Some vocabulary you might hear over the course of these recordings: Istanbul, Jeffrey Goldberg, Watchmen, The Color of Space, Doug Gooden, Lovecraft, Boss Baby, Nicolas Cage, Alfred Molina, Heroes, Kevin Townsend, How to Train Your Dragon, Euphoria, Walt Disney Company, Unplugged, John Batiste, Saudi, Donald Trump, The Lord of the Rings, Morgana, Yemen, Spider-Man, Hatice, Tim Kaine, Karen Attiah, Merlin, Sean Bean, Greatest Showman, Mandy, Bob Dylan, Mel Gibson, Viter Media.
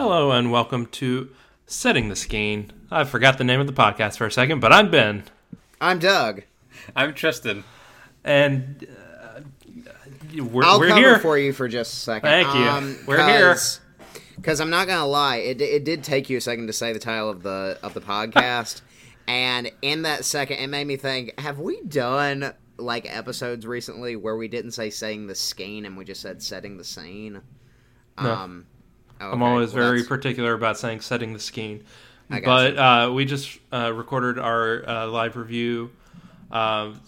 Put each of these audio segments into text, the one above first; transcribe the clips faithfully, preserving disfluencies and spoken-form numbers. Hello and welcome to Setting the Skein. I forgot the name of the podcast for a second, but I'm Ben. I'm Doug. I'm Tristan. And uh, we're, I'll we're cover here for you for just a second. Thank you. Um, we're cause, here because I'm not gonna lie, it it did take you a second to say the title of the of the podcast, and in that second, it made me think: have we done like episodes recently where we didn't say "setting the skein" and we just said "setting the scene"? No. Um, Oh, okay. I'm always well, very that's... particular about saying setting the skein. I but uh, we just uh, recorded our uh, live review of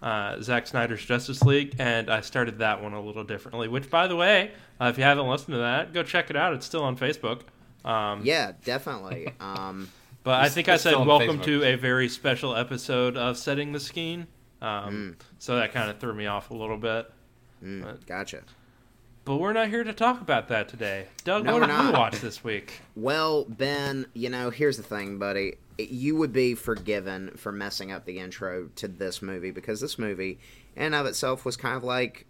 uh, Zack Snyder's Justice League, and I started that one a little differently, which, by the way, uh, if you haven't listened to that, go check it out. It's still on Facebook. Um, yeah, definitely. Um, but I think I said welcome Facebook. to a very special episode of Setting the Skein, um, mm. so that kind of threw me off a little bit. Mm, but... Gotcha. But we're not here to talk about that today. Doug, no, what did you watch this week? Well, Ben, you know, here's the thing, buddy. You would be forgiven for messing up the intro to this movie, because this movie, in and of itself, was kind of like...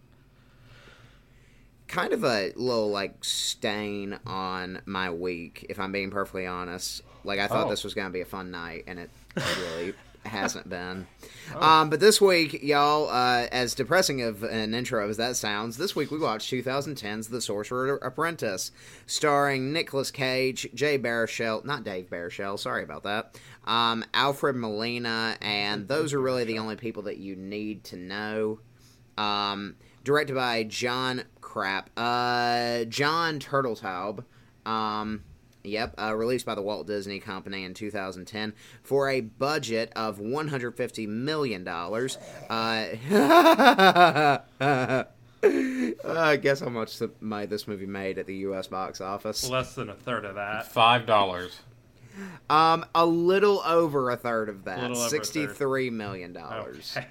kind of a little, like, stain on my week, if I'm being perfectly honest. Like, I thought oh. this was going to be a fun night, and it really... hasn't been. Oh. Um, but this week, y'all, uh, as depressing of an intro as that sounds, this week we watched twenty ten's The Sorcerer's Apprentice, starring Nicolas Cage, Jay Baruchel, not Dave Baruchel, sorry about that, um, Alfred Molina, and those are really the only people that you need to know. Um, directed by John Crap, uh, John Turtletaub, um... Yep, uh, released by the Walt Disney Company in two thousand ten for a budget of one hundred fifty million dollars. Uh, uh, guess how much the, my, this movie made at the U S box office? Less than a third of that. five dollars. Um, a little over a third of that. sixty-three million dollars. Okay.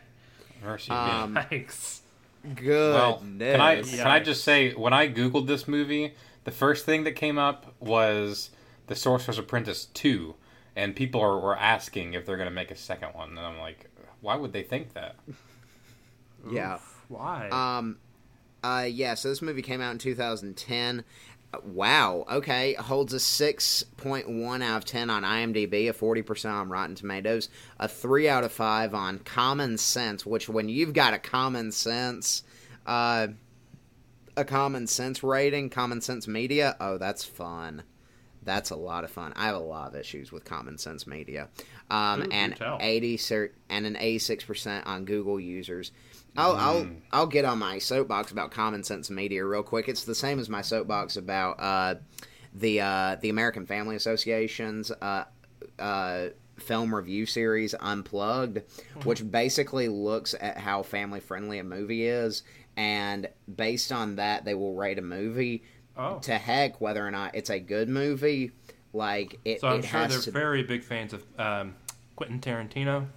Mercy um, me. Thanks. Goodness. Well, can, I, can I just say, when I Googled this movie... the first thing that came up was The Sorcerer's Apprentice two, and people are, were asking if they're going to make a second one, and I'm like, why would they think that? Yeah. Oof, why? Um, uh, yeah, so this movie came out in two thousand ten. Wow, okay. Holds a six point one out of ten on IMDb, a forty percent on Rotten Tomatoes, a three out of five on Common Sense, which when you've got a Common Sense... uh. a Common Sense rating, Common Sense Media. Oh, that's fun. That's a lot of fun. I have a lot of issues with Common Sense Media. Um, Ooh, and eighty and an eighty-six percent on Google users. I'll, mm. I'll I'll get on my soapbox about Common Sense Media real quick. It's the same as my soapbox about uh, the uh, the American Family Association's uh, uh, film review series Unplugged, mm. which basically looks at how family friendly a movie is. And based on that, they will rate a movie oh. to heck whether or not it's a good movie. Like it, so I'm it sure has they're to... very big fans of um, Quentin Tarantino.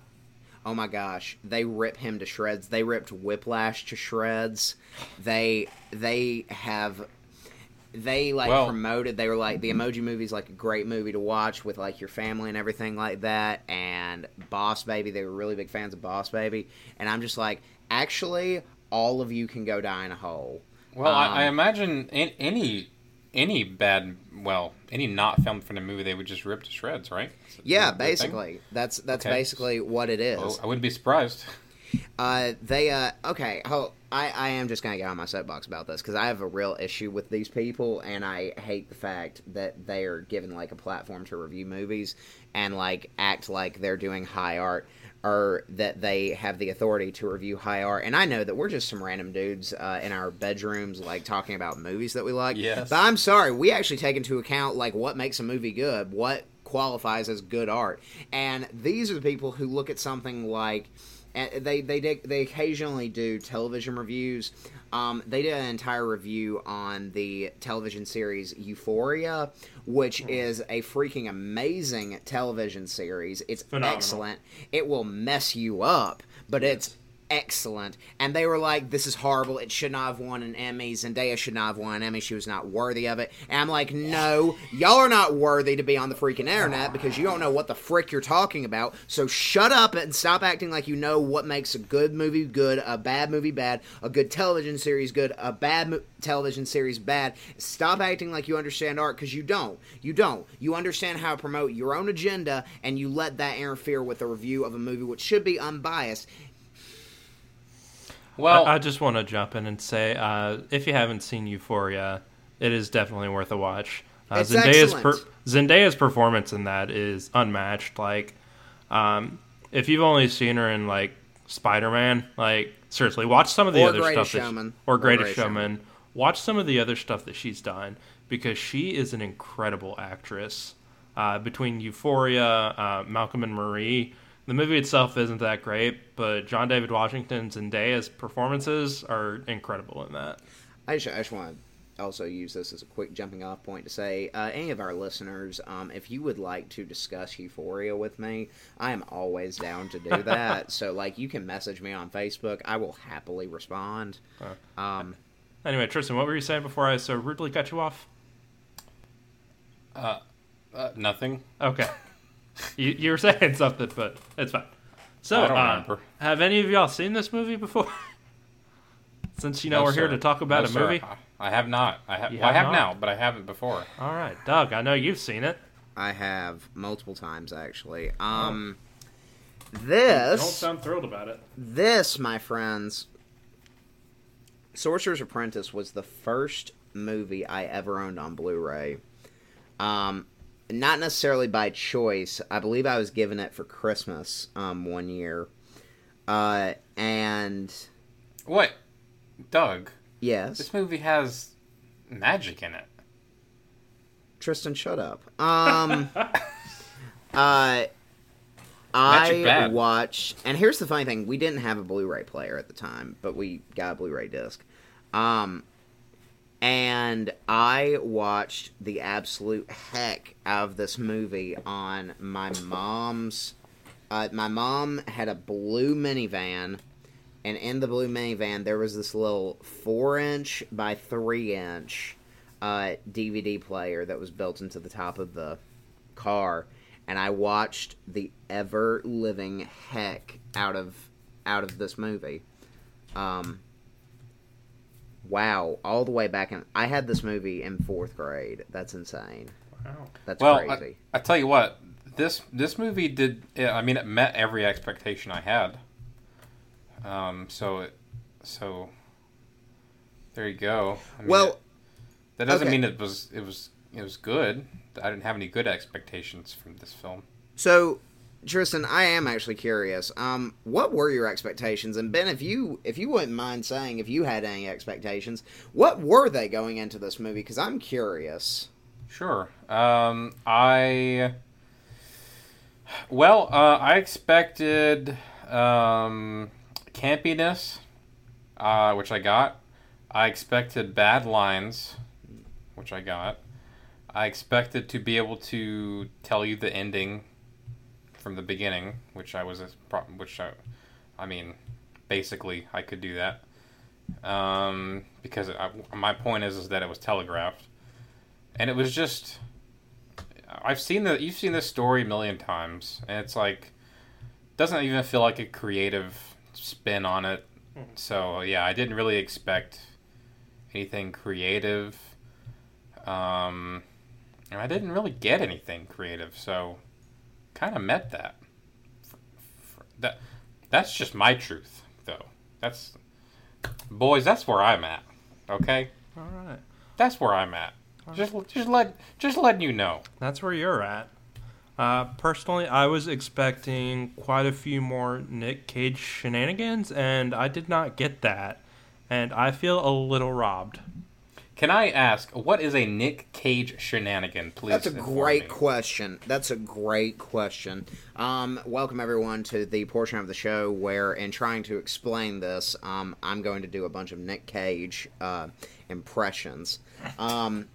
Oh my gosh, they rip him to shreds. They ripped Whiplash to shreds. They they have they like well, promoted. They were like the Emoji Movie's like a great movie to watch with like your family and everything like that. And Boss Baby, they were really big fans of Boss Baby. And I'm just like, actually. All of you can go die in a hole. Well, um, I, I imagine in, any any bad, well, any not filmed from the movie, they would just rip to shreds, right? Yeah, that basically. That's that's okay. basically what it is. Well, I wouldn't be surprised. Uh, they, uh, okay, oh, I, I am just going to get on my soapbox about this, because I have a real issue with these people, and I hate the fact that they are given, like, a platform to review movies and, like, act like they're doing high art. Or that they have the authority to review high art. And I know that we're just some random dudes uh, in our bedrooms, like, talking about movies that we like. Yes. But I'm sorry, we actually take into account, like, what makes a movie good, what qualifies as good art. And these are the people who look at something like... They they they occasionally do television reviews. Um, they did an entire review on the television series Euphoria, which is a freaking amazing television series. It's Phenomenal. excellent. It will mess you up, but yes. it's excellent, and they were like, this is horrible, it should not have won an Emmy, Zendaya should not have won an Emmy, she was not worthy of it. And I'm like, no, y'all are not worthy to be on the freaking internet because you don't know what the frick you're talking about, so shut up and stop acting like you know what makes a good movie good, a bad movie bad, a good television series good, a bad mo- television series bad. Stop acting like you understand art, because you don't. You don't. You understand how to promote your own agenda, and you let that interfere with a review of a movie which should be unbiased. Well, I, I just want to jump in and say, uh, if you haven't seen Euphoria, it is definitely worth a watch. Uh, it's Zendaya's per- Zendaya's performance in that is unmatched. Like, um, if you've only seen her in like Spider-Man, like seriously, watch some of the or other Greatest stuff. Showman. That she, or, or Greatest, Greatest Showman. Showman. Watch some of the other stuff that she's done, because she is an incredible actress. Uh, between Euphoria, uh, Malcolm and Marie, the movie itself isn't that great, but John David Washington's and Zendaya's performances are incredible in that. I just, I just want to also use this as a quick jumping off point to say, uh, any of our listeners, um, if you would like to discuss Euphoria with me, I am always down to do that. So, like, you can message me on Facebook. I will happily respond. Uh, um, anyway, Tristan, what were you saying before I so rudely cut you off? Uh, uh nothing. Okay. You, you were saying something, but it's fine. So, I don't uh, remember. Have any of y'all seen this movie before? Since you know no, we're sir. here to talk about no, a movie, sir. I have not. I have. Have well, I have not? now, but I haven't before. All right, Doug. I know you've seen it. I have multiple times, actually. Um, oh. This. Don't sound thrilled about it. This, my friends, Sorcerer's Apprentice was the first movie I ever owned on Blu-ray. Um. Not necessarily by choice. I believe I was given it for Christmas um, one year. Uh, and... What? Doug? Yes? This movie has magic in it. Tristan, shut up. Um, uh, I watched... And here's the funny thing. We didn't have a Blu-ray player at the time, but we got a Blu-ray disc. Um... And I watched the absolute heck out of this movie on my mom's... Uh, my mom had a blue minivan, and in the blue minivan, there was this little four-inch by three-inch uh, D V D player that was built into the top of the car, and I watched the ever-living heck out of, out of this movie. Um... Wow, all the way back in... I had this movie in fourth grade. That's insane. Wow. That's well, crazy. I, I tell you what, this this movie did... I mean, it met every expectation I had. Um, so, it, so there you go. I mean, well... It, that doesn't okay. mean it was, it, was, it was good. I didn't have any good expectations from this film. So... Tristan, I am actually curious. Um, what were your expectations? And Ben, if you if you wouldn't mind saying if you had any expectations, what were they going into this movie? Because I'm curious. Sure. Um, I well, uh, I expected um, campiness, uh, which I got. I expected bad lines, which I got. I expected to be able to tell you the ending from the beginning, which I was a problem, which I, I mean, basically I could do that, um, because I, my point is is that it was telegraphed, and it was just, I've seen the you've seen this story a million times, and it's like, doesn't even feel like a creative spin on it. So yeah, I didn't really expect anything creative, um, and I didn't really get anything creative, so. Kind of met that. For, for, that. That's just my truth, though. That's, boys. That's where I'm at. Okay. All right. That's where I'm at. All just, right. just let, just letting you know. That's where you're at. Uh, personally, I was expecting quite a few more Nick Cage shenanigans, and I did not get that, and I feel a little robbed. Can I ask, what is a Nick Cage shenanigan, please? That's a great me. question. That's a great question. Um, welcome, everyone, to the portion of the show where, in trying to explain this, um, I'm going to do a bunch of Nick Cage uh, impressions. Um,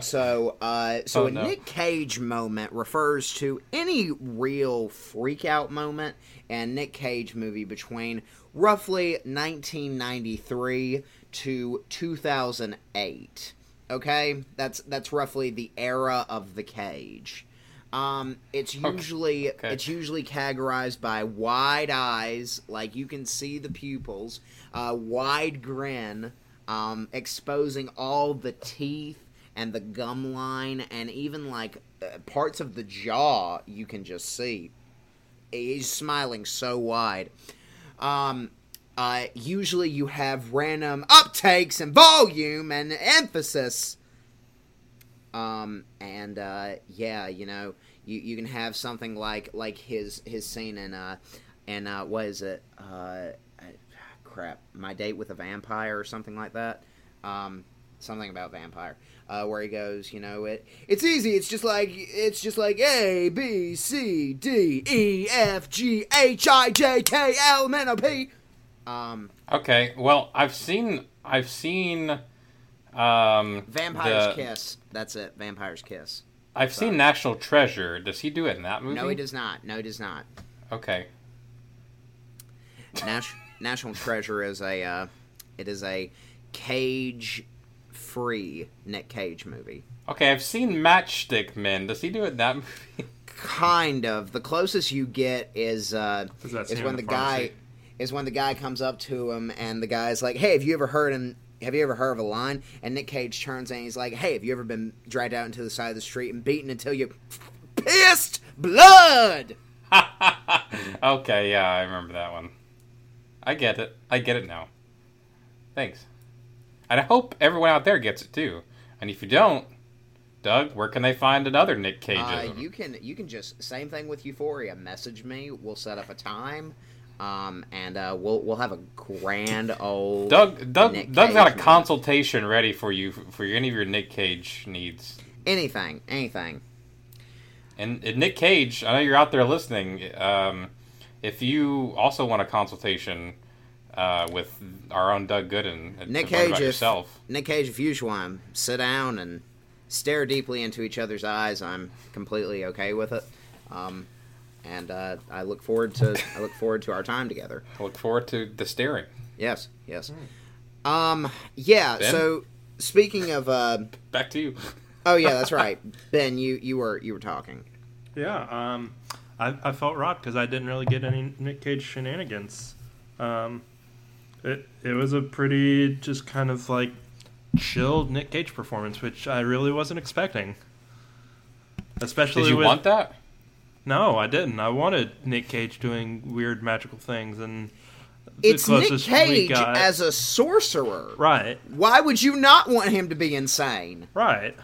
So, uh, so oh, a no. Nick Cage moment refers to any real freak-out moment in Nick Cage movie between roughly nineteen ninety-three to two thousand eight. Okay? That's that's roughly the era of the Cage. Um, it's usually okay. Okay. It's usually categorized by wide eyes, like you can see the pupils, uh, wide grin, um, exposing all the teeth and the gum line, and even like uh, parts of the jaw you can just see. He's smiling so wide. Um, uh, usually you have random uptakes and volume and emphasis. Um, and, uh, yeah, you know, you, you can have something like, like his, his scene in, uh, in, uh, what is it, uh, crap, My Date with a Vampire or something like that, um, something about vampire, uh, where he goes, you know, it, it's easy, it's just like, it's just like A, B, C, D, E, F, G, H, I, J, K, L, M, N, O, P, um. Okay, well, I've seen, I've seen... Um, Vampire's the, Kiss. That's it. Vampire's Kiss. I've so. seen National Treasure. Does he do it in that movie? No, he does not. No, he does not. Okay. Nas- National Treasure is a, uh, it is a Cage-free Nick Cage movie. Okay, I've seen Matchstick Men. Does he do it in that movie? Kind of. The closest you get is uh, is when the, the guy is when the guy comes up to him and the guy's like, "Hey, have you ever heard him?" Have you ever heard of a line? And Nick Cage turns and he's like, "Hey, have you ever been dragged out into the side of the street and beaten until you pissed blood?" Okay, yeah, I remember that one. I get it. I get it now. Thanks. And I hope everyone out there gets it too. And if you don't, Doug, where can they find another Nick Cageism? Uh, you can. You can just same thing with Euphoria. Message me. We'll set up a time. Um, and, uh, we'll, we'll have a grand old Doug, Doug, Nick Doug's Cage got a movie. Consultation ready for you, for your, any of your Nick Cage needs. Anything, anything. And, and Nick Cage, I know you're out there listening, um, if you also want a consultation, uh, with our own Doug Gooden, Nick Cage, if, yourself. Nick Cage, if you just want to sit down and stare deeply into each other's eyes, I'm completely okay with it. Um... And uh, I look forward to I look forward to our time together. I look forward to the staring. Yes, yes. Mm. Um, yeah. Ben? So speaking of, uh, back to you. Oh yeah, that's right, Ben. You, you were you were talking. Yeah. Um, I I felt robbed because I didn't really get any Nick Cage shenanigans. Um, it it was a pretty just kind of like chilled Nick Cage performance, which I really wasn't expecting. Especially. Did you with, want that? No, I didn't. I wanted Nick Cage doing weird magical things, and it's Nick Cage as a sorcerer. Right. Why would you not want him to be insane? Right.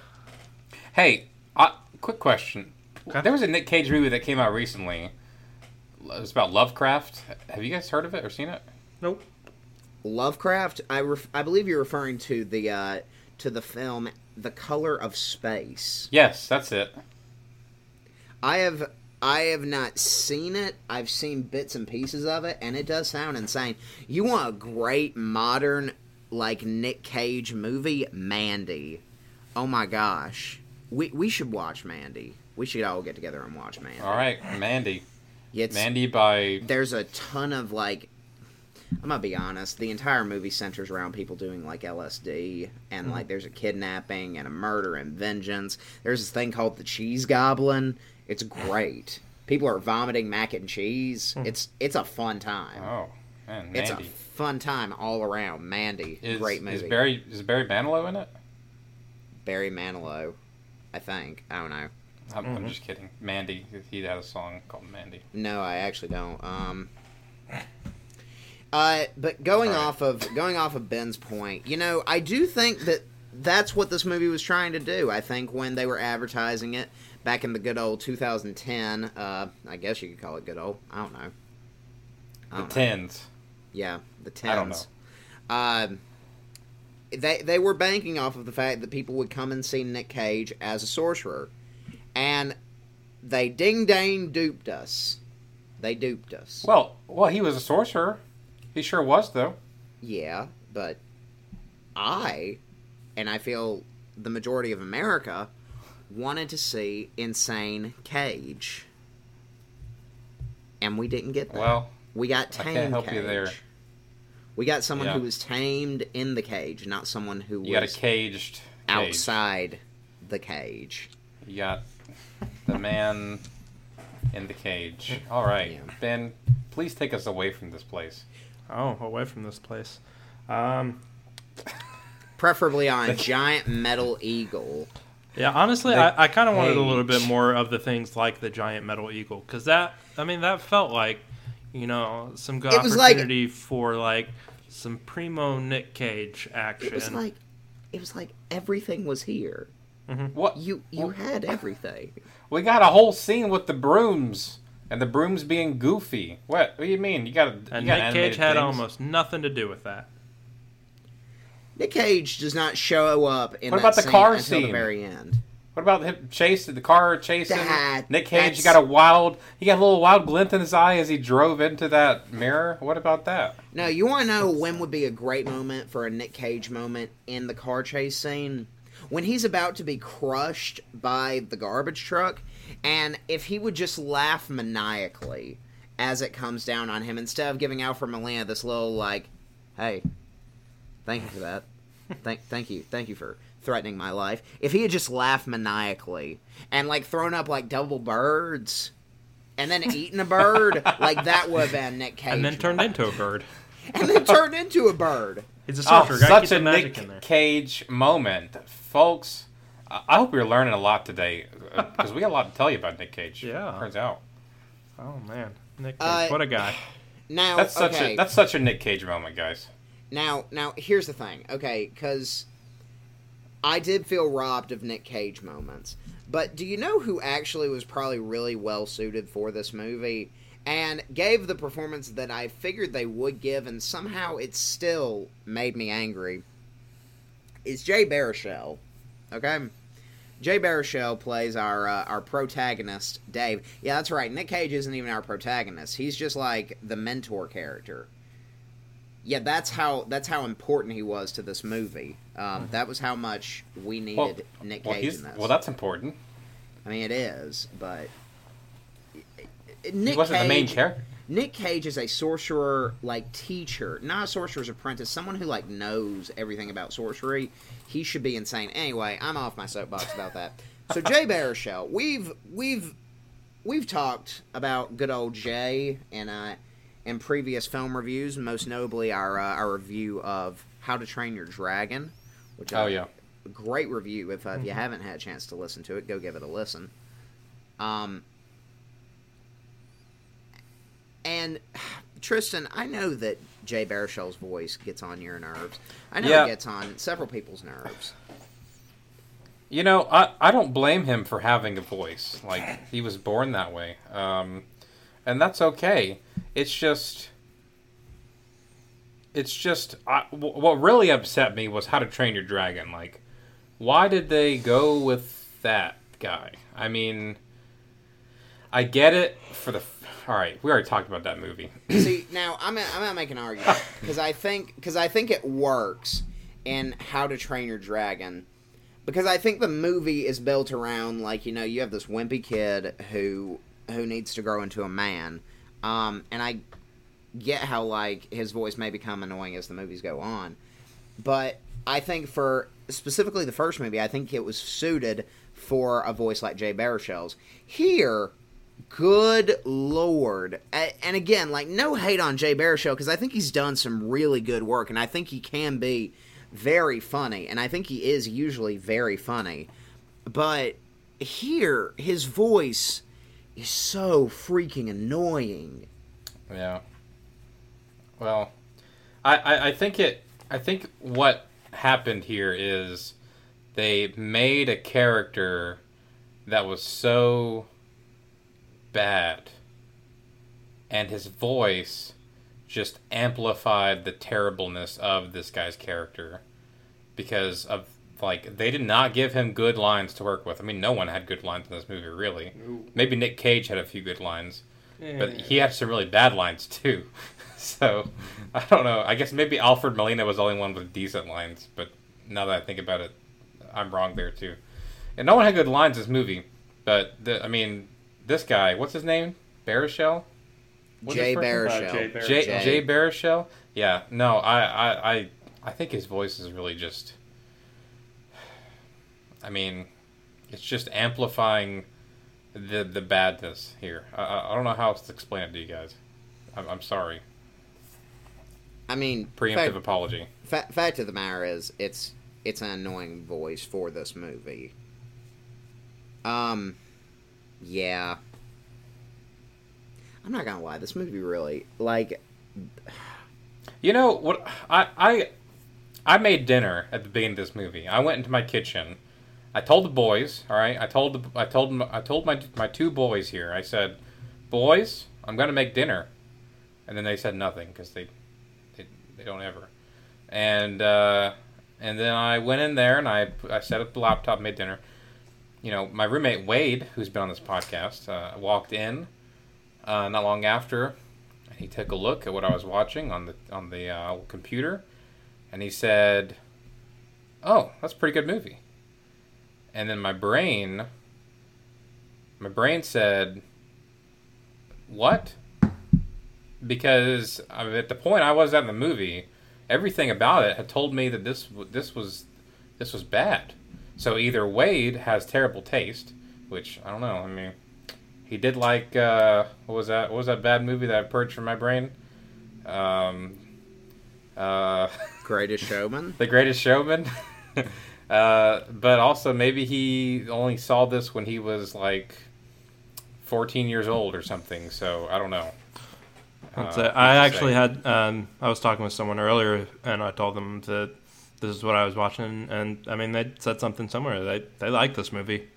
Hey, uh, quick question. Okay. There was a Nick Cage movie that came out recently. It was about Lovecraft. Have you guys heard of it or seen it? Nope. Lovecraft? I ref- I believe you're referring to the uh, to the film The Color of Space. Yes, that's it. I have... I have not seen it. I've seen bits and pieces of it, and it does sound insane. You want a great, modern, like, Nick Cage movie? Mandy. Oh, my gosh. We we should watch Mandy. We should all get together and watch Mandy. All right, Mandy. It's, Mandy by... There's a ton of, like... I'm gonna be honest. The entire movie centers around people doing, like, L S D, and, mm-hmm. like, there's a kidnapping and a murder and vengeance. There's this thing called the Cheese Goblin... It's great. People are vomiting mac and cheese. It's it's a fun time. Oh, man, Mandy. It's a fun time all around. Mandy, is, great movie. Is Barry is Barry Manilow in it? Barry Manilow, I think. I don't know. I'm, mm-hmm. I'm just kidding. Mandy, he had a song called Mandy. No, I actually don't. Um, uh, but going right. off of going off of Ben's point, you know, I do think that that's what this movie was trying to do. I think when they were advertising it. Back in the good old two thousand ten, uh, I guess you could call it good old. I don't know. I don't the tens. Know. Yeah, the tens. I don't know. Uh, they they were banking off of the fact that people would come and see Nick Cage as a sorcerer, and they ding dang duped us. They duped us. Well, well, he was a sorcerer. He sure was, though. Yeah, but I, and I feel the majority of America wanted to see insane Cage. And we didn't get that. Well, we got tame I can't help Cage. You there. We got someone yeah. who was tamed in the cage, not someone who you was got a caged outside cage. The cage. You got the man in the cage. All right, yeah. Ben, please take us away from this place. Oh, away from this place. Um, preferably on a giant metal eagle. Yeah, honestly, the I, I kind of wanted a little bit more of the things like the giant metal eagle, because that, I mean, that felt like, you know, some good opportunity like, for like some primo Nick Cage action. It was like, it was like everything was here. Mm-hmm. What you you what? had everything. We got a whole scene with the brooms and the brooms being goofy. What? What do you mean? You got a and Nick Cage had things. Almost nothing to do with that. Nick Cage does not show up in what that about the scene car until scene? The very end. What about him chasing, the car chasing? That, Nick Cage got a wild, he got a little wild glint in his eye as he drove into that mirror. What about that? No, you want to know when would be a great moment for a Nick Cage moment in the car chase scene? When he's about to be crushed by the garbage truck, and if he would just laugh maniacally as it comes down on him, instead of giving Alfred Molina this little, like, hey, thank you for that. thank, thank you. Thank you for threatening my life. If he had just laughed maniacally and like thrown up like double birds and then eaten a bird, like that would have been Nick Cage. And then turned into a bird. and then turned into a bird. He's a sorcerer. Oh, such a Nick Cage moment, folks. I hope you're learning a lot today because we got a lot to tell you about Nick Cage. Yeah, turns out. Oh man, Nick Cage, uh, what a guy. Now that's such okay. a that's such a Nick Cage moment, guys. Now, now here's the thing, okay, because I did feel robbed of Nick Cage moments. But do you know who actually was probably really well suited for this movie and gave the performance that I figured they would give and somehow it still made me angry? It's Jay Baruchel. Okay? Jay Baruchel plays our uh, our protagonist, Dave. Yeah, that's right. Nick Cage isn't even our protagonist. He's just like the mentor character. Yeah, that's how that's how important he was to this movie. Um, that was how much we needed well, Nick Cage well, in this. Well, that's important. I mean, it is, but Nick he wasn't Cage, the main character. Nick Cage is a sorcerer, like teacher, not a sorcerer's apprentice. Someone who like knows everything about sorcery. He should be insane. Anyway, I'm off my soapbox about that. So Jay Baruchel, we've we've we've talked about good old Jay and I. Uh, in previous film reviews, most notably our uh, our review of How to Train Your Dragon, which oh, I, yeah. a great review. If, uh, mm-hmm. if you haven't had a chance to listen to it, go give it a listen. Um, and Tristan, I know that Jay Baruchel's voice gets on your nerves. I know yeah. it gets on several people's nerves. You know, I, I don't blame him for having a voice. Like, he was born that way. Um, and that's okay. It's just, it's just, I, w- what really upset me was How to Train Your Dragon. Like, why did they go with that guy? I mean, I get it for the, all right, we already talked about that movie. See, now, I'm gonna, I'm gonna make an argument, because I think, because I think it works in How to Train Your Dragon, because I think the movie is built around, like, you know, you have this wimpy kid who, who needs to grow into a man. Um, and I get how, like, his voice may become annoying as the movies go on. But I think for, specifically the first movie, I think it was suited for a voice like Jay Baruchel's. Here, good lord. And again, like, no hate on Jay Baruchel, because I think he's done some really good work. And I think he can be very funny. And I think he is usually very funny. But here, his voice is so freaking annoying. Yeah. Well, I, I, I think it. I think what happened here is they made a character that was so bad, and his voice just amplified the terribleness of this guy's character because of like they did not give him good lines to work with. I mean, no one had good lines in this movie, really. Ooh. Maybe Nick Cage had a few good lines, yeah. but he had some really bad lines too. So I don't know. I guess maybe Alfred Molina was the only one with decent lines. But now that I think about it, I'm wrong there too. And no one had good lines in this movie, but the, I mean, this guy, what's his name? Baruchel? Jay Baruchel. Uh, Jay Baruchel. Jay, Jay. Jay Baruchel. Yeah. No, I, I, I, I think his voice is really just. I mean, it's just amplifying the the badness here. I, I don't know how else to explain it to you guys. I'm, I'm sorry. I mean, preemptive fact, apology. Fa- fact of the matter is, it's it's an annoying voice for this movie. Um, yeah. I'm not gonna lie, this movie really, like, you know what? I I I made dinner at the beginning of this movie. I went into my kitchen. I told the boys. All right, I told the, I told I told my my two boys here. I said, boys, I'm gonna make dinner, and then they said nothing because they. They don't ever. And uh, and then I went in there and I I set up the laptop, made dinner. You know, my roommate Wade, who's been on this podcast, uh, walked in uh, not long after, and he took a look at what I was watching on the on the uh, computer, and he said, "Oh, that's a pretty good movie." And then my brain, my brain said, "What?" Because at the point I was at in the movie, everything about it had told me that this this was this was bad. So either Wade has terrible taste, which I don't know. I mean, he did like uh, what was that? What was that bad movie that I purged from my brain? Um, uh, Greatest Showman. The Greatest Showman. uh, but also maybe he only saw this when he was like fourteen years old or something. So I don't know. Uh, I actually had, um, I was talking with someone earlier, and I told them that this is what I was watching, and, I mean, they said something similar. They they like this movie.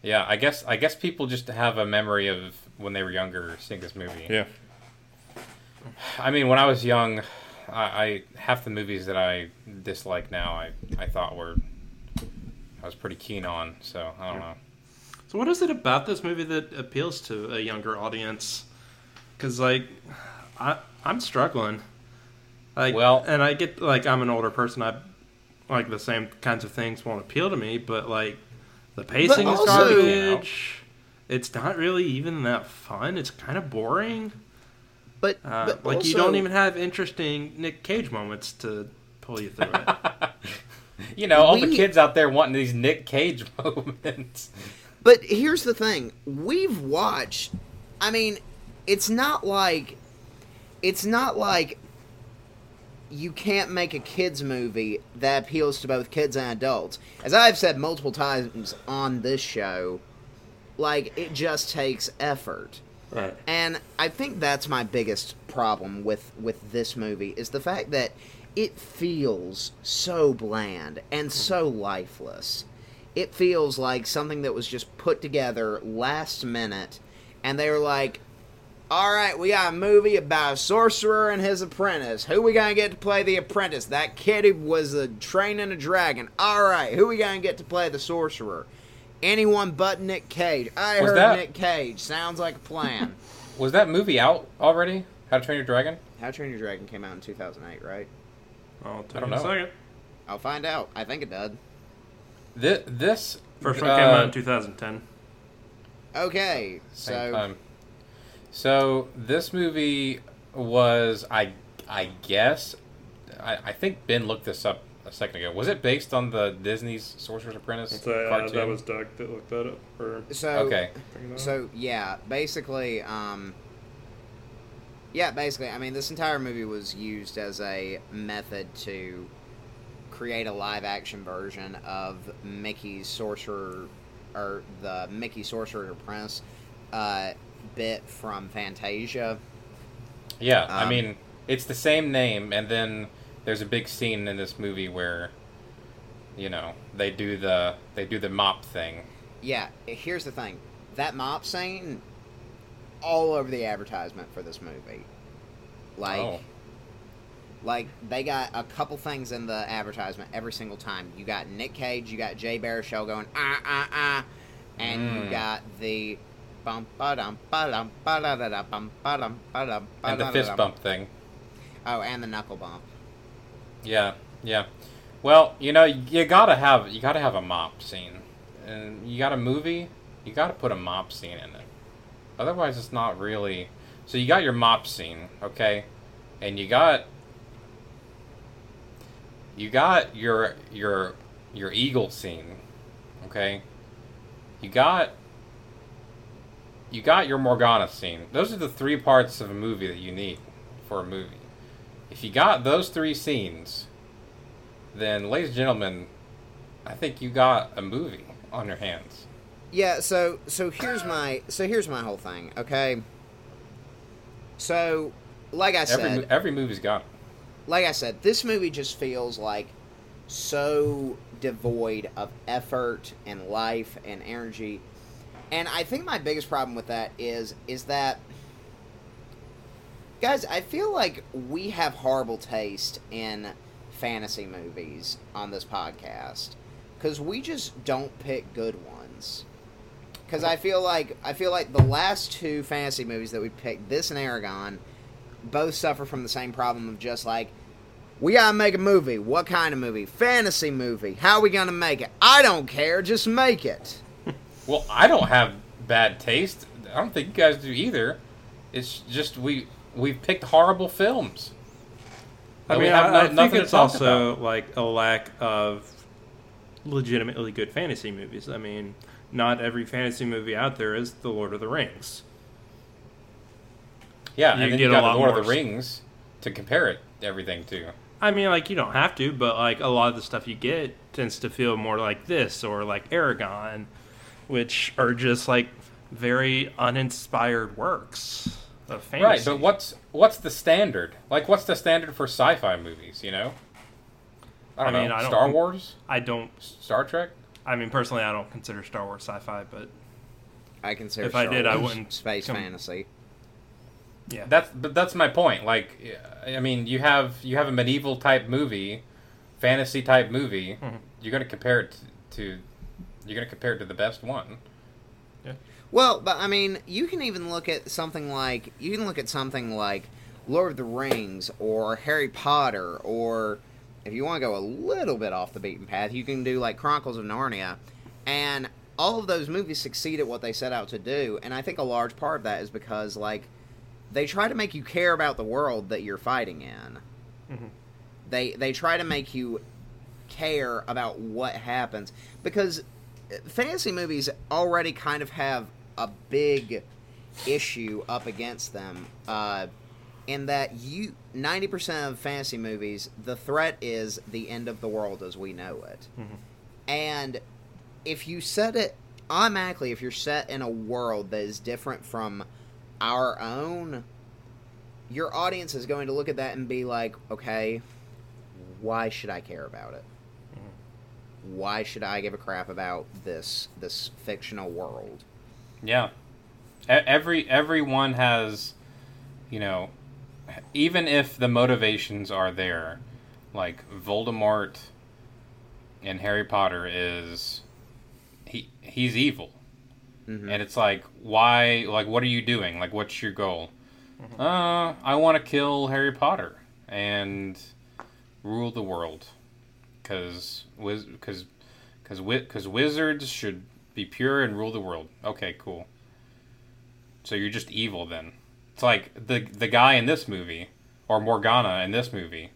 Yeah, I guess I guess people just have a memory of when they were younger seeing this movie. Yeah. I mean, when I was young, I, I half the movies that I dislike now, I, I thought were, I was pretty keen on, so I don't know. So what is it about this movie that appeals to a younger audience? Because, like, I, I'm struggling. Like, well, and I get, like, I'm an older person. I, like, the same kinds of things won't appeal to me. But, like, the pacing is garbage. You know, it's not really even that fun. It's kind of boring. But, uh, but like, also, you don't even have interesting Nick Cage moments to pull you through it. You know, all we, the kids out there wanting these Nick Cage moments. But here's the thing. We've watched, I mean... It's not like, it's not like you can't make a kids movie that appeals to both kids and adults. As I've said multiple times on this show, like, it just takes effort. Right. And I think that's my biggest problem with, with this movie, is the fact that it feels so bland and so lifeless. It feels like something that was just put together last minute, and they were like, alright, we got a movie about a sorcerer and his apprentice. Who we gonna get to play the apprentice? That kid who was a training a dragon. Alright, who we gonna get to play the sorcerer? Anyone but Nick Cage. I was heard that... Nick Cage. Sounds like a plan. Was that movie out already? How to Train Your Dragon? How to Train Your Dragon came out in two thousand eight, right? I'll take I don't know. A second. I'll find out. I think it did. This... this First one uh, came out in two thousand ten. Okay, so... Same time. So this movie was, I I guess, I, I think Ben looked this up a second ago. Was it based on the Disney's Sorcerer's Apprentice a, cartoon? Uh, that was Doug that looked that up. Or so okay. So yeah, basically, um, yeah, basically. I mean, this entire movie was used as a method to create a live-action version of Mickey's Sorcerer, or the Mickey Sorcerer's Apprentice. Uh, bit from Fantasia. Yeah, um, I mean, it's the same name, and then there's a big scene in this movie where, you know, they do the they do the mop thing. Yeah, here's the thing. That mop scene, all over the advertisement for this movie. Like, oh. like they got a couple things in the advertisement every single time. You got Nick Cage, you got Jay Baruchel going, ah, ah, ah, and mm. you got the... And the fist bump thing. Oh, and the knuckle bump. Yeah, yeah. Well, you know, you gotta have you gotta have a mop scene, and you got a movie, you gotta put a mop scene in it. Otherwise, it's not really. So you got your mop scene, okay, and you got you got your your your eagle scene, okay. You got you got your Morgana scene. Those are the three parts of a movie that you need for a movie. If you got those three scenes, then, ladies and gentlemen, I think you got a movie on your hands. Yeah, so so here's my so here's my whole thing, okay? So, like I said, every, every movie's got it. Like I said, this movie just feels like so devoid of effort and life and energy. And I think my biggest problem with that is is that, guys, I feel like we have horrible taste in fantasy movies on this podcast because we just don't pick good ones. Because I feel like I feel like the last two fantasy movies that we picked, this and Eragon, both suffer from the same problem of just like, we gotta make a movie. What kind of movie? Fantasy movie. How are we gonna make it? I don't care. Just make it. Well, I don't have bad taste. I don't think you guys do either. It's just we we picked horrible films. I mean, have no, I, I think it's also about. like a lack of legitimately good fantasy movies. I mean, not every fantasy movie out there is The Lord of the Rings. Yeah, you and then get you got a lot The Lord more of the Rings to compare it everything to. I mean, like, you don't have to, but, like, a lot of the stuff you get tends to feel more like this or like Eragon, which are just, like, very uninspired works of fantasy. Right, but what's what's the standard? Like, what's the standard for sci-fi movies, you know? I don't I mean, know. I Star don't, Wars? I don't... Star Trek? I mean, personally, I don't consider Star Wars sci-fi, but... I consider if Star I did, Wars I wouldn't space come, fantasy. Yeah, that's but that's my point. Like, I mean, you have you have a medieval type movie, fantasy type movie. Mm-hmm. You're gonna compare it to, to, you're gonna compare it to the best one. Yeah. Well, but I mean, you can even look at something like you can look at something like Lord of the Rings or Harry Potter, or if you want to go a little bit off the beaten path, you can do like Chronicles of Narnia, and all of those movies succeed at what they set out to do. And I think a large part of that is because like. They try to make you care about the world that you're fighting in. Mm-hmm. They they try to make you care about what happens. Because fantasy movies already kind of have a big issue up against them. Uh, in that you ninety percent of fantasy movies, the threat is the end of the world as we know it. Mm-hmm. And if you set it... Automatically, if you're set in a world that is different from... our own, your audience is going to look at that and be like, okay, why should I care about it? Why should I give a crap about this this fictional world? Yeah. Every everyone has, you know, even if the motivations are there, like Voldemort in Harry Potter is, he he's evil. Mm-hmm. And it's like, why, like, what are you doing? Like, what's your goal? Mm-hmm. Uh, I want to kill Harry Potter and rule the world. Because wiz- cause, cause wi- cause wizards should be pure and rule the world. Okay, cool. So you're just evil then. It's like the the guy in this movie, or Morgana in this movie,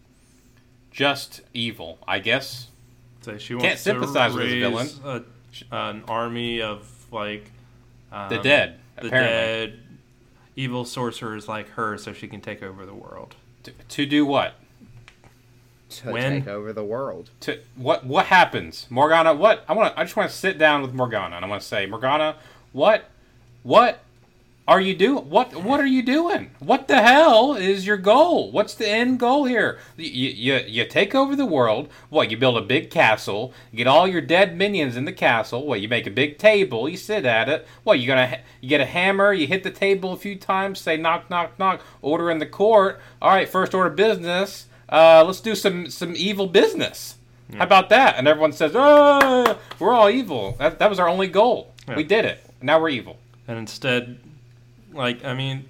just evil, I guess. So she wants Can't sympathize to raise with his villain. A, an army of, like... Um, the dead, apparently. The dead, evil sorcerers like her, so she can take over the world. To, to do what? To when? Take over the world. To what? What happens, Morgana? What? I want. I just want to sit down with Morgana, and I want to say, Morgana, what? What are you doing? What? What are you doing? What the hell is your goal? What's the end goal here? You you you take over the world. What? You build a big castle. You get all your dead minions in the castle. What? You make a big table. You sit at it. What? You gonna you get a hammer. You hit the table a few times. Say knock knock knock. Order in the court. All right, first order of business. Uh, let's do some some evil business. Yeah. How about that? And everyone says, oh, we're all evil. That that was our only goal. Yeah. We did it. Now we're evil. And instead. Like, I mean,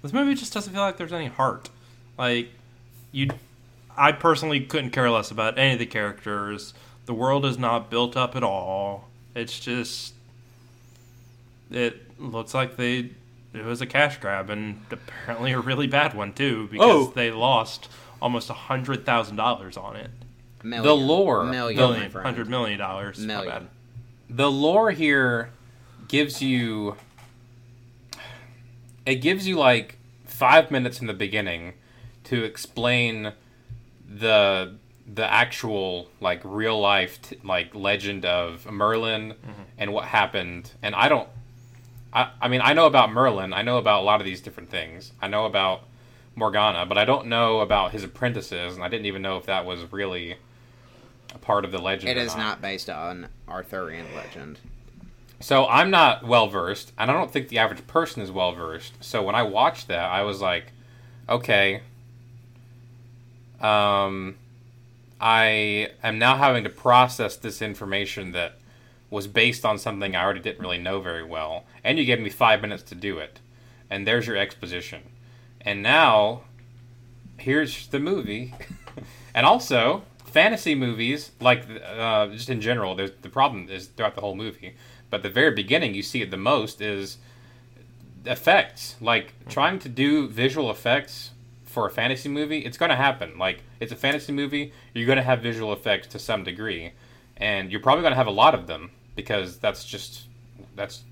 this movie just doesn't feel like there's any heart. Like, you, I personally couldn't care less about any of the characters. The world is not built up at all. It's just... It looks like they... It was a cash grab, and apparently a really bad one, too, because oh. they lost almost one hundred thousand dollars on it. Million. The lore... Million, million, one hundred million dollars. Million. Not bad. The lore here gives you... It gives you, like, five minutes in the beginning to explain the the actual, like, real-life, t- like, legend of Merlin mm-hmm. and what happened. And I don't... I, I mean, I know about Merlin. I know about a lot of these different things. I know about Morgana, but I don't know about his apprentices, and I didn't even know if that was really a part of the legend. It is not. not based on Arthurian legend. So I'm not well-versed, and I don't think the average person is well-versed. So when I watched that, I was like, okay, um, I am now having to process this information that was based on something I already didn't really know very well. And you gave me five minutes to do it. And there's your exposition. And now, here's the movie. And also, fantasy movies, like uh, just in general, there's, the problem is throughout the whole movie. But the very beginning, you see it the most, is effects. Like, trying to do visual effects for a fantasy movie, it's going to happen. Like, it's a fantasy movie, you're going to have visual effects to some degree. And you're probably going to have a lot of them, because that's just, that's,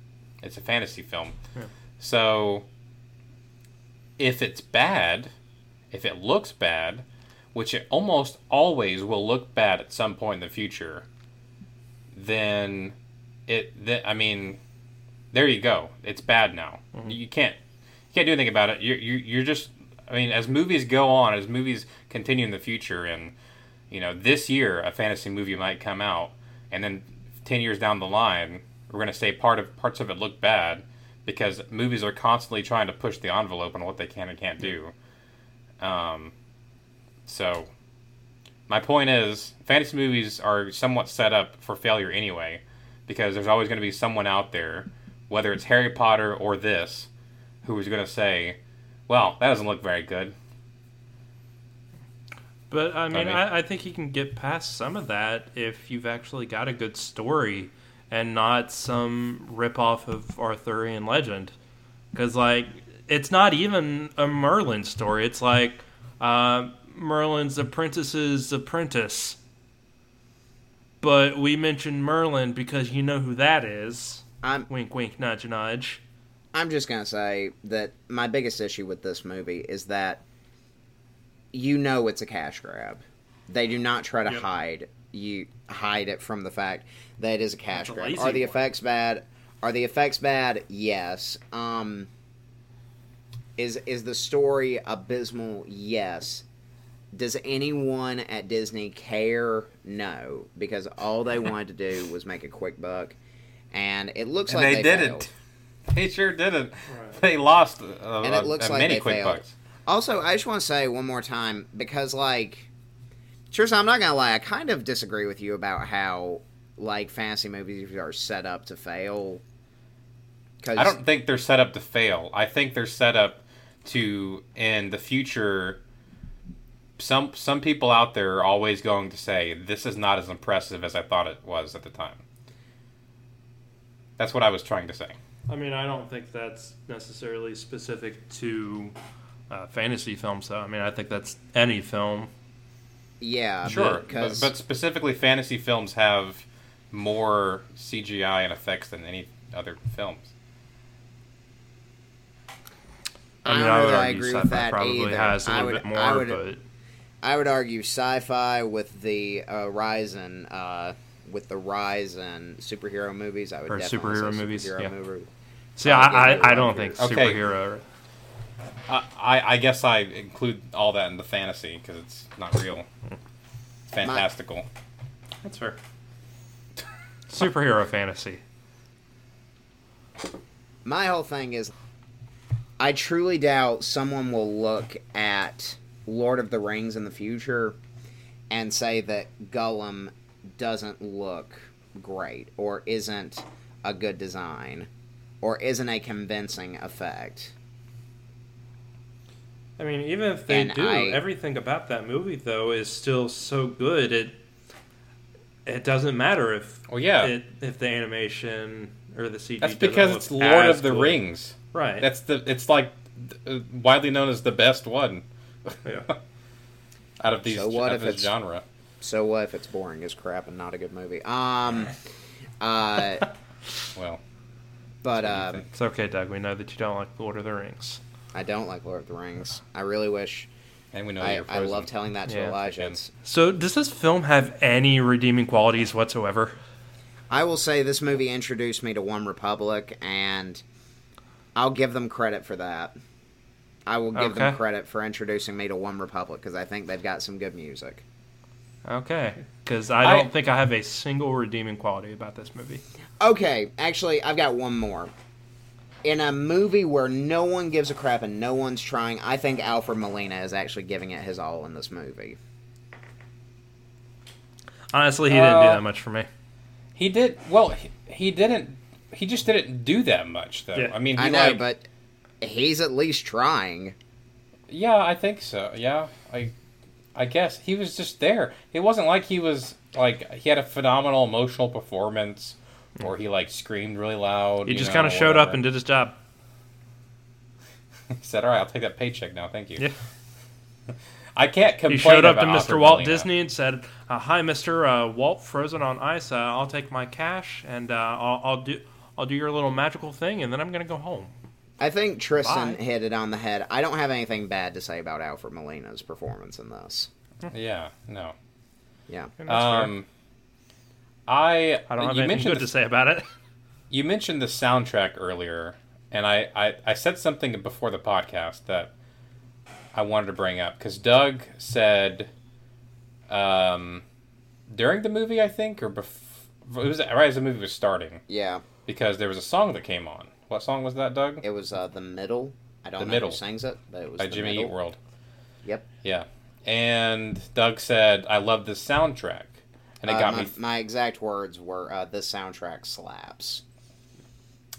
it's a fantasy film. Yeah. So, if it's bad, if it looks bad, which it almost always will look bad at some point in the future, then... It, th- I mean, there you go. It's bad now. Mm-hmm. You can't, you can't do anything about it. You're, you're, you're just. I mean, as movies go on, as movies continue in the future, and you know, this year a fantasy movie might come out, and then ten years down the line, we're gonna say part of parts of it look bad because movies are constantly trying to push the envelope on what they can and can't do. Um, so my point is, fantasy movies are somewhat set up for failure anyway. Because there's always going to be someone out there, whether it's Harry Potter or this, who is going to say, well, that doesn't look very good. But, I mean, I, mean, I, I think you can get past some of that if you've actually got a good story and not some ripoff of Arthurian legend. Because, like, it's not even a Merlin story. It's like uh, Merlin's apprentice's apprentice. But we mentioned Merlin because you know who that is. I'm, wink, wink, nudge, nudge. I'm just going to say that my biggest issue with this movie is that you know it's a cash grab. They do not try to yep. hide you hide it from the fact that it is a cash That's grab. A Are the one. effects bad? Are the effects bad? Yes. Um, is is the story abysmal? Yes. Does anyone at Disney care? No, because all they wanted to do was make a quick buck, and it looks and like they, they didn't. Failed. They sure didn't. Right. They lost uh, and it looks uh, like many quick failed. bucks. Also, I just want to say one more time because, like, Tristan, I'm not gonna lie, I kind of disagree with you about how like fantasy movies are set up to fail. Cause I don't think they're set up to fail. I think they're set up to in the future. Some some people out there are always going to say, this is not as impressive as I thought it was at the time. That's what I was trying to say. I mean, I don't think that's necessarily specific to uh, fantasy films, though. I mean, I think that's any film. Yeah. Sure, but, but specifically fantasy films have more C G I and effects than any other films. I mean, I, don't I would really argue agree sci-fi with that probably either. has a little would, bit more, I would, but... I would argue sci-fi with the uh, rise in uh, with the rise in superhero movies. I would or definitely superhero say movies. Superhero yeah. movie. See, I I, I, I don't think okay. superhero. I, I I guess I include all that in the fantasy because it's not real. It's fantastical. My... That's fair. Superhero fantasy. My whole thing is, I truly doubt someone will look at Lord of the Rings in the future and say that Gollum doesn't look great or isn't a good design or isn't a convincing effect. I mean, even if they and do, I... everything about that movie, though, is still so good. It it doesn't matter if well, yeah. it, if the animation or the C G. That's because it's Lord of the good. Rings, right? That's the it's like widely known as the best one. Yeah. Out of these, so what out if it's genre? So what if it's boring as crap and not a good movie? Um, uh, well, but um, it's okay, Doug. We know that you don't like Lord of the Rings. I don't like Lord of the Rings. I really wish. And we know I, I love telling that to yeah, Elijah. So, does this film have any redeeming qualities whatsoever? I will say this movie introduced me to OneRepublic, and I'll give them credit for that. I will give okay. them credit for introducing me to OneRepublic, because I think they've got some good music. Okay, because I don't I, think I have a single redeeming quality about this movie. Okay, actually, I've got one more. In a movie where no one gives a crap and no one's trying, I think Alfred Molina is actually giving it his all in this movie. Honestly, he uh, didn't do that much for me. He did... Well, he, he didn't... He just didn't do that much, though. Yeah. I mean, he I know, like, but... He's at least trying. Yeah, I think so. Yeah, I, I guess he was just there. It wasn't like he was like he had a phenomenal emotional performance, or he like screamed really loud. He just kind of showed up and did his job. He said, "All right, I'll take that paycheck now. Thank you." Yeah. I can't complain. He showed up to Mister Walt Disney and said, uh, "Hi, Mister uh, Walt, frozen on ice. Uh, I'll take my cash and uh, I'll, I'll do I'll do your little magical thing, and then I'm gonna go home." I think Tristan Bye. hit it on the head. I don't have anything bad to say about Alfred Molina's performance in this. Yeah, no. Yeah. Um, I, I don't have you anything good the, to say about it. You mentioned the soundtrack earlier, and I, I, I said something before the podcast that I wanted to bring up, because Doug said um, during the movie, I think, or before, it was right as the movie was starting. Yeah. Because there was a song that came on. What song was that, Doug? It was uh, The Middle. I don't the know middle. who sings it, but it was By The Jimmy Middle. Eat World. Yep. Yeah. And Doug said, I love this soundtrack. And it uh, got my, me... Th- my exact words were, uh, this soundtrack slaps.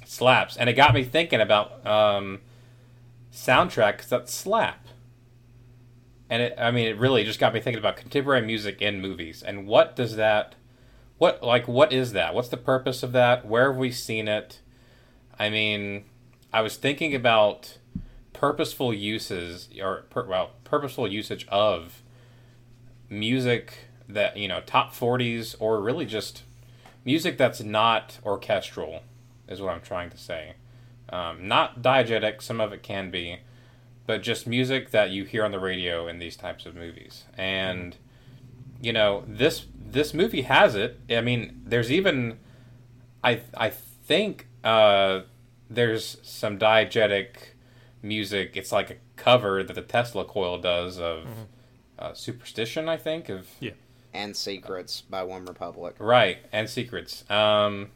Slaps. And it got me thinking about um, soundtracks that slap. And it, I mean, it really just got me thinking about contemporary music in movies. And what does that... What Like, what is that? What's the purpose of that? Where have we seen it? I mean, I was thinking about purposeful uses, or per, well, purposeful usage of music that, you know, top forties, or really just music that's not orchestral, is what I'm trying to say. Um, not diegetic, some of it can be, but just music that you hear on the radio in these types of movies. And, you know, this this movie has it. I mean, there's even, I I think... Uh, there's some diegetic music. It's like a cover that the Tesla Coil does of mm-hmm. uh, Superstition, I think. Of yeah, and Secrets uh, by OneRepublic. Right, and Secrets. Um,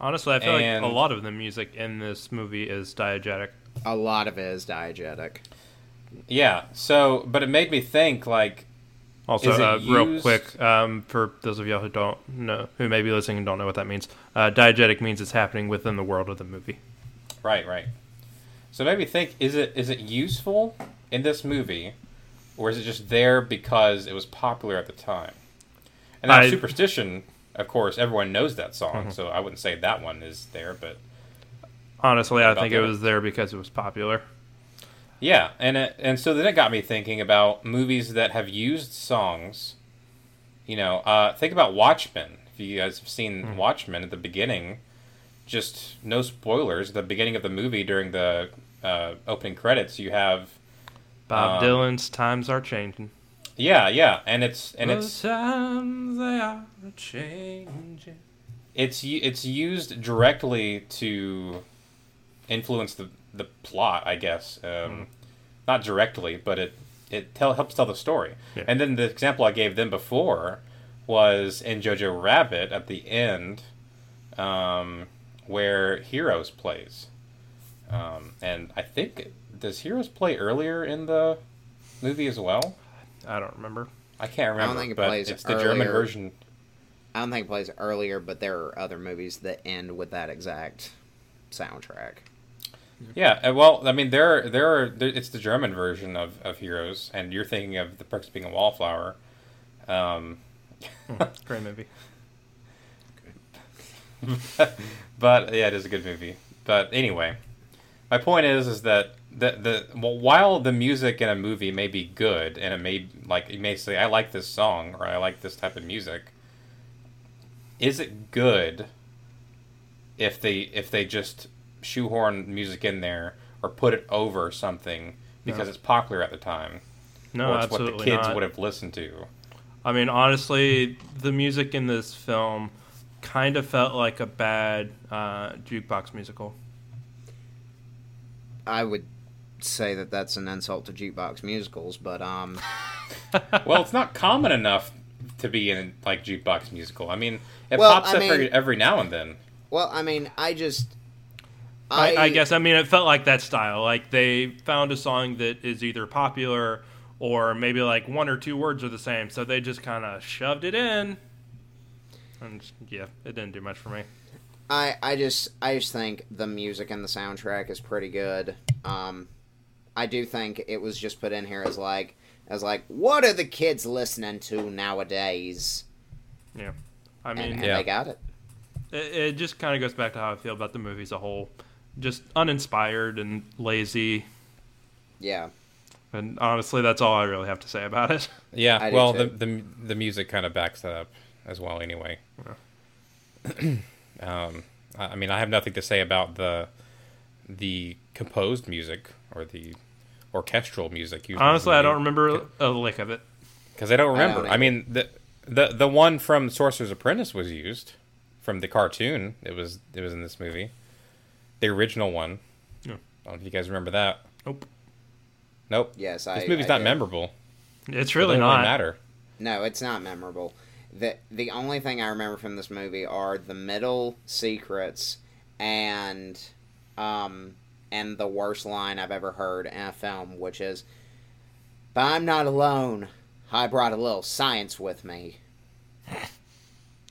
Honestly, I feel and, like a lot of the music in this movie is diegetic. A lot of it is diegetic. Yeah. So, but it made me think. Like, also, uh, real quick, um, for those of y'all who don't know, who may be listening and don't know what that means, uh, diegetic means it's happening within the world of the movie. Right, right. So maybe think, is it is it useful in this movie, or is it just there because it was popular at the time? And then I, Superstition, of course, everyone knows that song, mm-hmm. so I wouldn't say that one is there, but... Honestly, I think it was there because it was popular. Yeah, and it, and so then it got me thinking about movies that have used songs. You know, uh, think about Watchmen. If you guys have seen mm. Watchmen at the beginning, just no spoilers, at the beginning of the movie during the uh, opening credits, you have Bob um, Dylan's "Times Are Changing." Yeah, yeah, and it's and Those it's times they are changing. It's it's used directly to influence the. the plot, I guess. Um, mm. Not directly, but it, it tell, helps tell the story. Yeah. And then the example I gave them before was in Jojo Rabbit at the end, um, where Heroes plays. Um, and I think, does Heroes play earlier in the movie as well? I don't remember. I can't remember, I don't think it but plays it's earlier. The German version. I don't think it plays earlier, but there are other movies that end with that exact soundtrack. Yeah, well, I mean, there, there are. There, it's the German version of, of Heroes, and you're thinking of the Perks of Being a Wallflower. Um, mm, great movie. but, but yeah, it is a good movie. But anyway, my point is, is that the the well, while the music in a movie may be good, and it may like you may say, I like this song or I like this type of music. Is it good if they if they just shoehorn music in there or put it over something because no. it's popular at the time? No, or it's absolutely what the kids not. would have listened to. I mean, honestly, the music in this film kind of felt like a bad uh, jukebox musical. I would say that that's an insult to jukebox musicals, but um, well, it's not common enough to be in like jukebox musical. I mean, it well, pops I up mean, every, every now and then. Well, I mean, I just. I, I guess, I mean, it felt like that style. Like, they found a song that is either popular or maybe, like, one or two words are the same. So they just kind of shoved it in. And, yeah, it didn't do much for me. I, I just I just think the music and the soundtrack is pretty good. Um, I do think it was just put in here as, like, as like what are the kids listening to nowadays? Yeah. I mean, and, and yeah. they got it. It, it just kind of goes back to how I feel about the movie as a whole. Just uninspired and lazy. Yeah. And honestly, that's all I really have to say about it. Yeah, I well, the, the the music kind of backs that up as well anyway. Yeah. um, I mean, I have nothing to say about the the composed music or the orchestral music. Honestly, I don't remember a lick of it. Because I don't remember. I, don't I mean, the, the the one from Sorcerer's Apprentice was used from the cartoon. It was it was in this movie. The original one. Yeah. I don't know if you guys remember that. Nope. Nope. Yes, I. This movie's I not did. memorable. It's really it not really matter. No, it's not memorable. The The only thing I remember from this movie are the middle secrets and um and the worst line I've ever heard in a film, which is, "But I'm not alone. I brought a little science with me."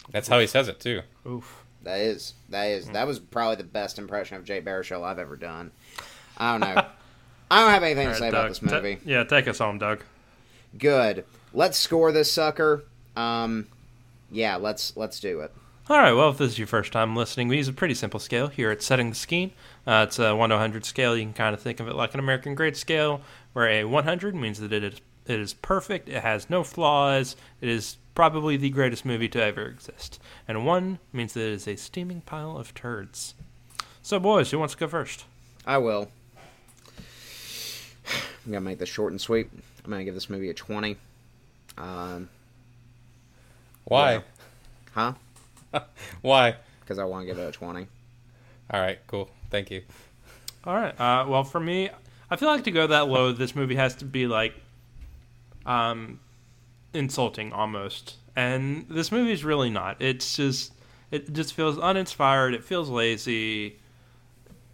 That's how he says it too. Oof. That is, that is, that was probably the best impression of Jay Baruchel I've ever done. I don't know. I don't have anything right, to say Doug, about this movie. T- yeah, take us home, Doug. Good. Let's score this sucker. Um, yeah, let's let's do it. All right, well, if this is your first time listening, we use a pretty simple scale here at Setting the Skein. Uh, it's a one to one hundred scale. You can kind of think of it like an American grade scale, where a one hundred means that it is, it is perfect, it has no flaws, it is probably the greatest movie to ever exist. And one means that it is a steaming pile of turds. So, boys, who wants to go first? I will. I'm going to make this short and sweet. I'm going to give this movie a twenty. Um, Why? Yeah. Huh? Why? Because I want to give it a twenty. All right, cool. Thank you. All right. Uh, well, for me, I feel like to go that low, this movie has to be like... um. insulting almost, and this movie is really not. It's just it just feels uninspired, it feels lazy,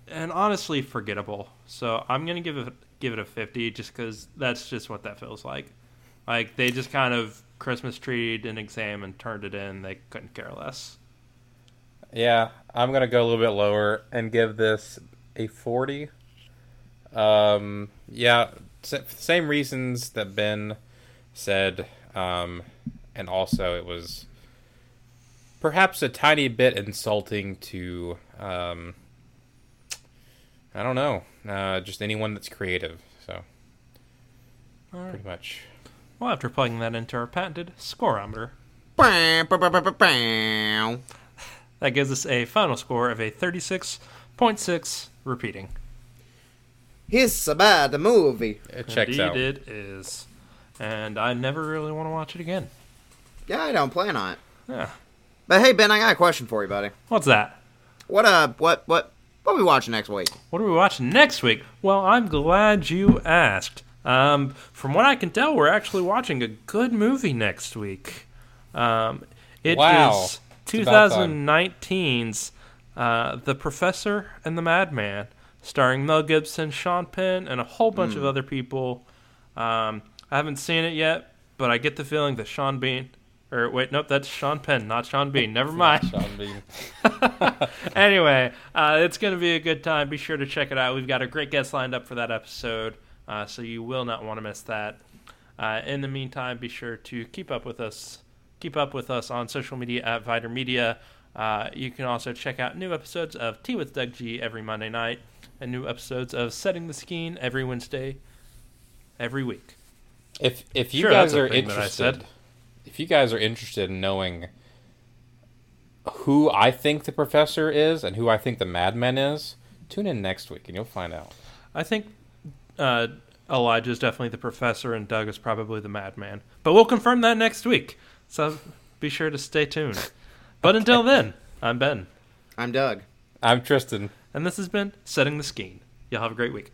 and honestly forgettable. So I'm gonna give it give it a fifty, just because that's just what that feels like. Like they just kind of Christmas treed an exam and turned it in. They couldn't care less. Yeah, I'm gonna go a little bit lower and give this a forty. Um, yeah, same reasons that Ben said. Um, and also it was perhaps a tiny bit insulting to, um, I don't know, uh, just anyone that's creative. So, all right. Pretty much. Well, after plugging that into our patented scoreometer, that gives us a final score of a thirty-six point six repeating. It's about the movie. It checks Indeed out. It is. And I never really want to watch it again. Yeah, I don't plan on it. Yeah. But hey, Ben, I got a question for you, buddy. What's that? What uh, what what what are we watching next week? What are we watching next week? Well, I'm glad you asked. Um, from what I can tell, we're actually watching a good movie next week. Um, it wow. is twenty nineteen's uh, The Professor and the Madman, starring Mel Gibson, Sean Penn, and a whole bunch mm. of other people. Um. I haven't seen it yet, but I get the feeling that Sean Bean Or wait, nope, that's Sean Penn, not Sean Bean. Never mind. Sean Bean. Anyway, uh, it's going to be a good time. Be sure to check it out. We've got a great guest lined up for that episode, uh, so you will not want to miss that. Uh, in the meantime, be sure to keep up with us. Keep up with us on social media at Viter Media. Uh, you can also check out new episodes of Tea with Doug G every Monday night, and new episodes of Setting the Skein every Wednesday, every week. If if you sure, guys are interested, if you guys are interested in knowing who I think the professor is and who I think the madman is, tune in next week and you'll find out. I think uh, Elijah's definitely the professor and Doug is probably the madman, but we'll confirm that next week. So be sure to stay tuned. But okay. Until then, I'm Ben. I'm Doug. I'm Tristan. And this has been Setting the Skein. Y'all have a great week.